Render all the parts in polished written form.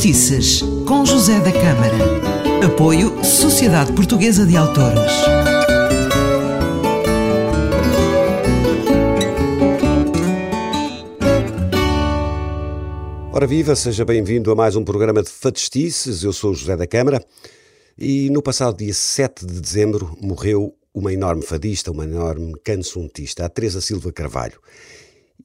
Fadistices, com José da Câmara. Apoio Sociedade Portuguesa de Autores. Ora viva, seja bem-vindo a mais um programa de Fadistices. Eu sou José da Câmara e no passado dia 7 de dezembro morreu uma enorme fadista, uma enorme cancionista, a Teresa Silva Carvalho.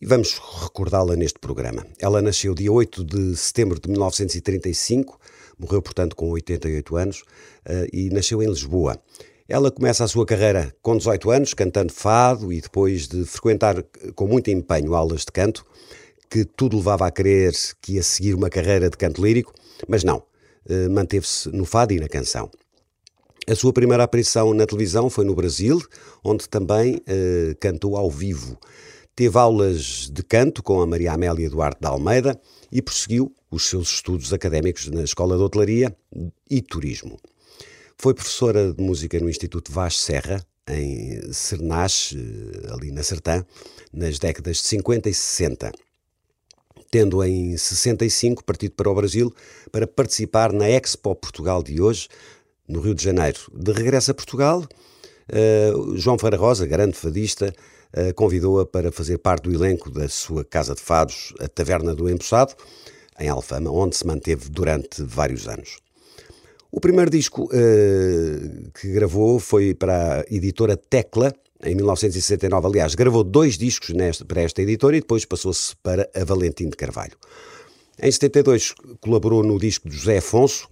E vamos recordá-la neste programa. Ela nasceu dia 8 de setembro de 1935, morreu, portanto, com 88 anos, e nasceu em Lisboa. Ela começa a sua carreira com 18 anos, cantando fado, e depois de frequentar com muito empenho aulas de canto, que tudo levava a crer que ia seguir uma carreira de canto lírico, mas não, manteve-se no fado e na canção. A sua primeira aparição na televisão foi no Brasil, onde também cantou ao vivo. Teve aulas de canto com a Maria Amélia Duarte de Almeida e prosseguiu os seus estudos académicos na Escola de Hotelaria e Turismo. Foi professora de música no Instituto Vaz Serra, em Sernach, ali na Sertã, nas décadas de 50 e 60, tendo em 65 partido para o Brasil para participar na Expo Portugal de hoje, no Rio de Janeiro. De regresso a Portugal, João Ferreira Rosa, grande fadista, convidou-a para fazer parte do elenco da sua casa de fados, a Taverna do Emboçado, em Alfama, onde se manteve durante vários anos. O primeiro disco que gravou foi para a editora Tecla, em 1969. Aliás, gravou 2 discos para esta editora e depois passou-se para a Valentim de Carvalho. Em 72 colaborou no disco de José Afonso,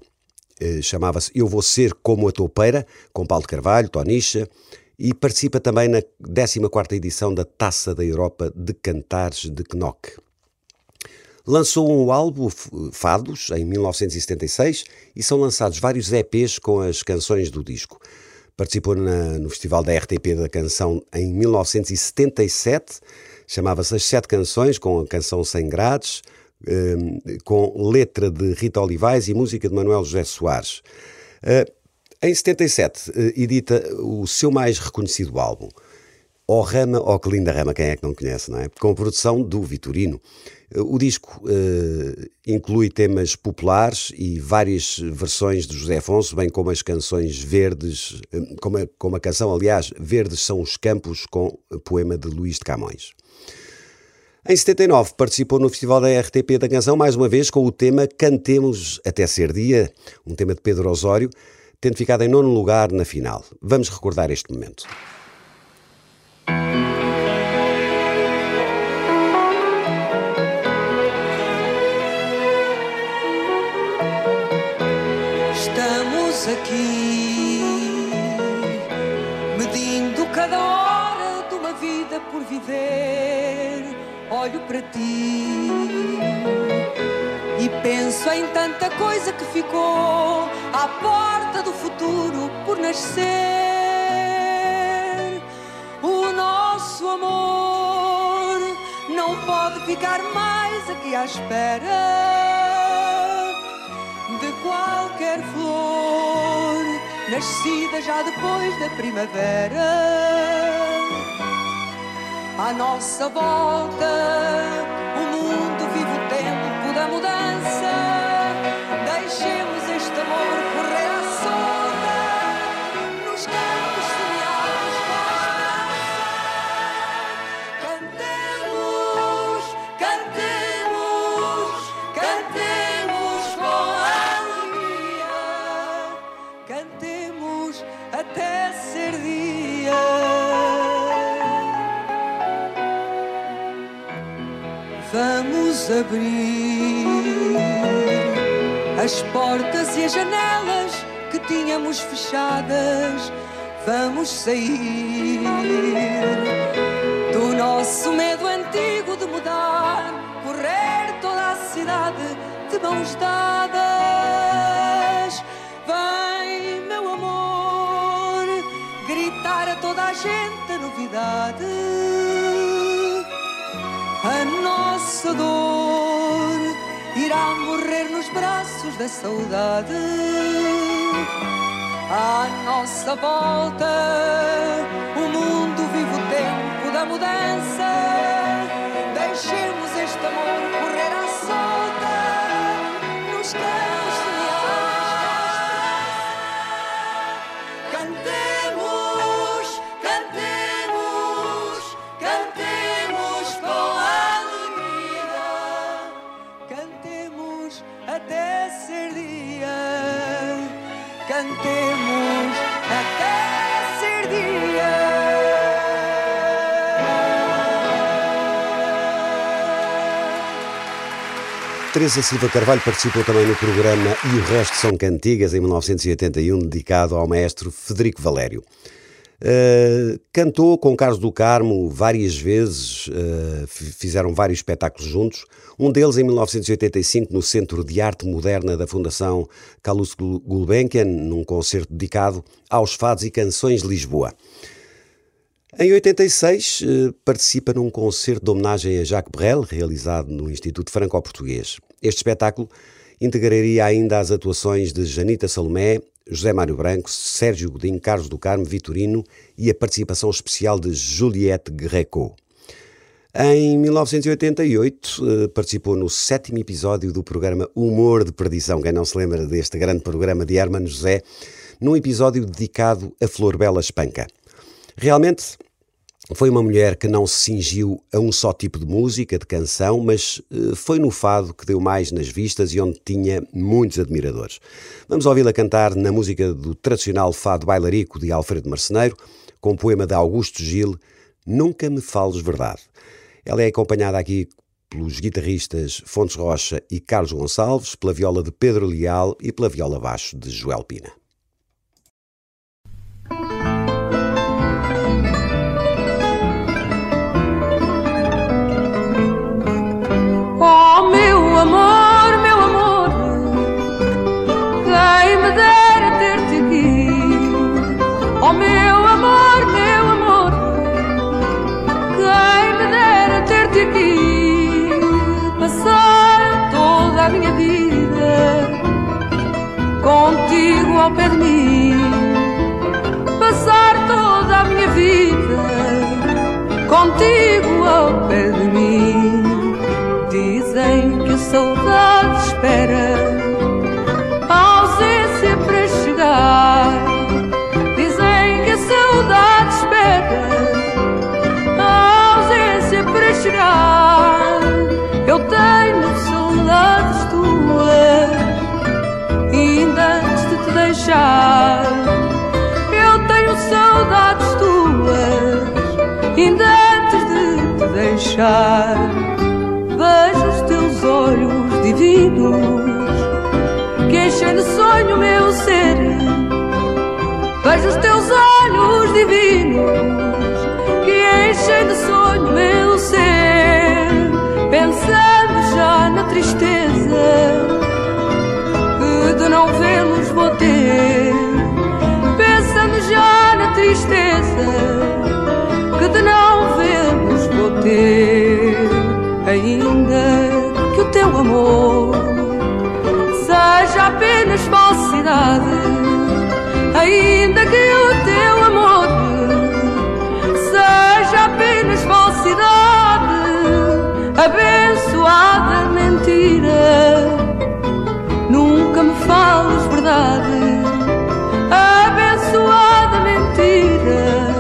chamava-se Eu Vou Ser Como a Toupeira, com Paulo de Carvalho, Tonicha, e participa também na 14ª edição da Taça da Europa de Cantares de Knokke. Lançou um álbum, Fados, em 1976, e são lançados vários EPs com as canções do disco. Participou no Festival da RTP da Canção em 1977, chamava-se As 7 Canções, com a canção 100 Grades, com letra de Rita Olivais e música de Manuel José Soares. Em 77, edita o seu mais reconhecido álbum, Ó Rama, Ó Que Linda Rama, quem é que não conhece, não é? Com produção do Vitorino. O disco inclui temas populares e várias versões de José Afonso, bem como as canções verdes, como a canção, aliás, Verdes São os Campos, com poema de Luís de Camões. Em 79 participou no Festival da RTP da Canção, mais uma vez com o tema Cantemos Até Ser Dia, um tema de Pedro Osório, tendo ficado em 9º lugar na final. Vamos recordar este momento. Estamos aqui, medindo cada hora de uma vida por viver. Olho para ti e penso em tanta coisa que ficou à porta do futuro por nascer. O nosso amor não pode ficar mais aqui à espera de qualquer flor nascida já depois da primavera. À nossa volta o mundo vive o tempo da mudança. Deixemos este amor correr à solta nos campos sonhados da esperança. Cantemos, cantemos, cantemos com alegria. Cantemos até ser dia. Vamos abrir as portas e as janelas que tínhamos fechadas. Vamos sair do nosso medo antigo de mudar, correr toda a cidade de mãos dadas. Vem, meu amor, gritar a toda a gente a novidade, a nossa dor irá morrer nos braços da saudade. À nossa volta o mundo vive o tempo da mudança. Deixemos este amor correr à solta nos Senhores, cantemos, cantemos, cantemos com alegria, cantemos até ser dia, cantemos até ser dia. Teresa Silva Carvalho participou também no programa E o Resto São Cantigas, em 1981, dedicado ao maestro Frederico Valério. Cantou com Carlos do Carmo várias vezes, fizeram vários espetáculos juntos, um deles em 1985 no Centro de Arte Moderna da Fundação Calouste Gulbenkian, num concerto dedicado aos fados e canções de Lisboa. Em 86 participa num concerto de homenagem a Jacques Brel, realizado no Instituto Franco-Português. Este espetáculo integraria ainda as atuações de Janita Salomé, José Mário Branco, Sérgio Godinho, Carlos do Carmo, Vitorino e a participação especial de Juliette Greco. Em 1988 participou no 7º episódio do programa Humor de Perdição. Quem não se lembra deste grande programa de Hermano José, num episódio dedicado a Flor Bela Espanca. Realmente foi uma mulher que não se cingiu a um só tipo de música, de canção, mas foi no fado que deu mais nas vistas e onde tinha muitos admiradores. Vamos ouvi-la cantar na música do tradicional fado bailarico de Alfredo Marceneiro, com o poema de Augusto Gil, Nunca Me Fales Verdade. Ela é acompanhada aqui pelos guitarristas Fontes Rocha e Carlos Gonçalves, pela viola de Pedro Leal e pela viola baixo de Joel Pina. Ao pé de mim, passar toda a minha vida contigo ao pé de mim. Dizem que a saudade espera a ausência para chegar. Dizem que a saudade espera a ausência para chegar. Eu tenho saudades tuas ainda. Deixar. Eu tenho saudades tuas, ainda antes de te deixar. Vejo os teus olhos divinos que enchem de sonho o meu ser. Vejo os teus olhos divinos que enchem de sonho o meu ser. Pensando já na tristeza de não vê-los vou ter, pensando já na tristeza que de não vê-los vou ter. Ainda que o teu amor seja apenas falsidade, ainda que o teu amor seja apenas falsidade, abençoada mentira, nunca me fales verdade, abençoada mentira,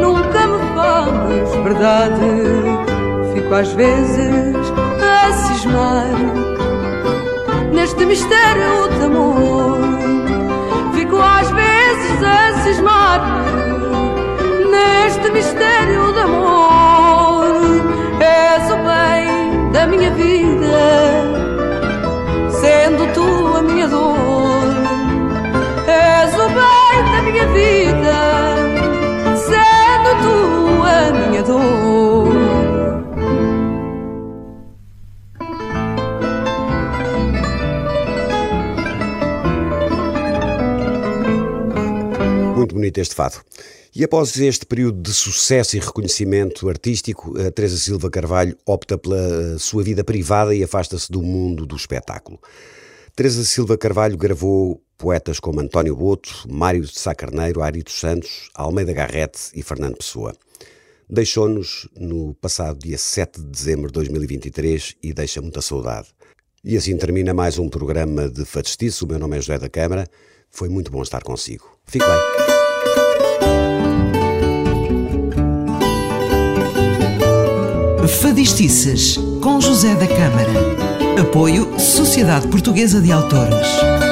nunca me fales verdade. Fico às vezes a cismar neste mistério de amor. Fico às vezes a cismar neste mistério de amor. És o bem da minha vida, sendo tu a minha dor. És o bem da minha vida, sendo tu a minha dor. Muito bonito este fado. E após este período de sucesso e reconhecimento artístico, a Teresa Silva Carvalho opta pela sua vida privada e afasta-se do mundo do espetáculo. Teresa Silva Carvalho gravou poetas como António Boto, Mário de Sá Carneiro, Ari dos Santos, Almeida Garrete e Fernando Pessoa. Deixou-nos no passado dia 7 de dezembro de 2023 e deixa muita saudade. E assim termina mais um programa de Fadistices. O meu nome é José da Câmara. Foi muito bom estar consigo. Fique bem. Fadistices, com José da Câmara. Apoio Sociedade Portuguesa de Autores.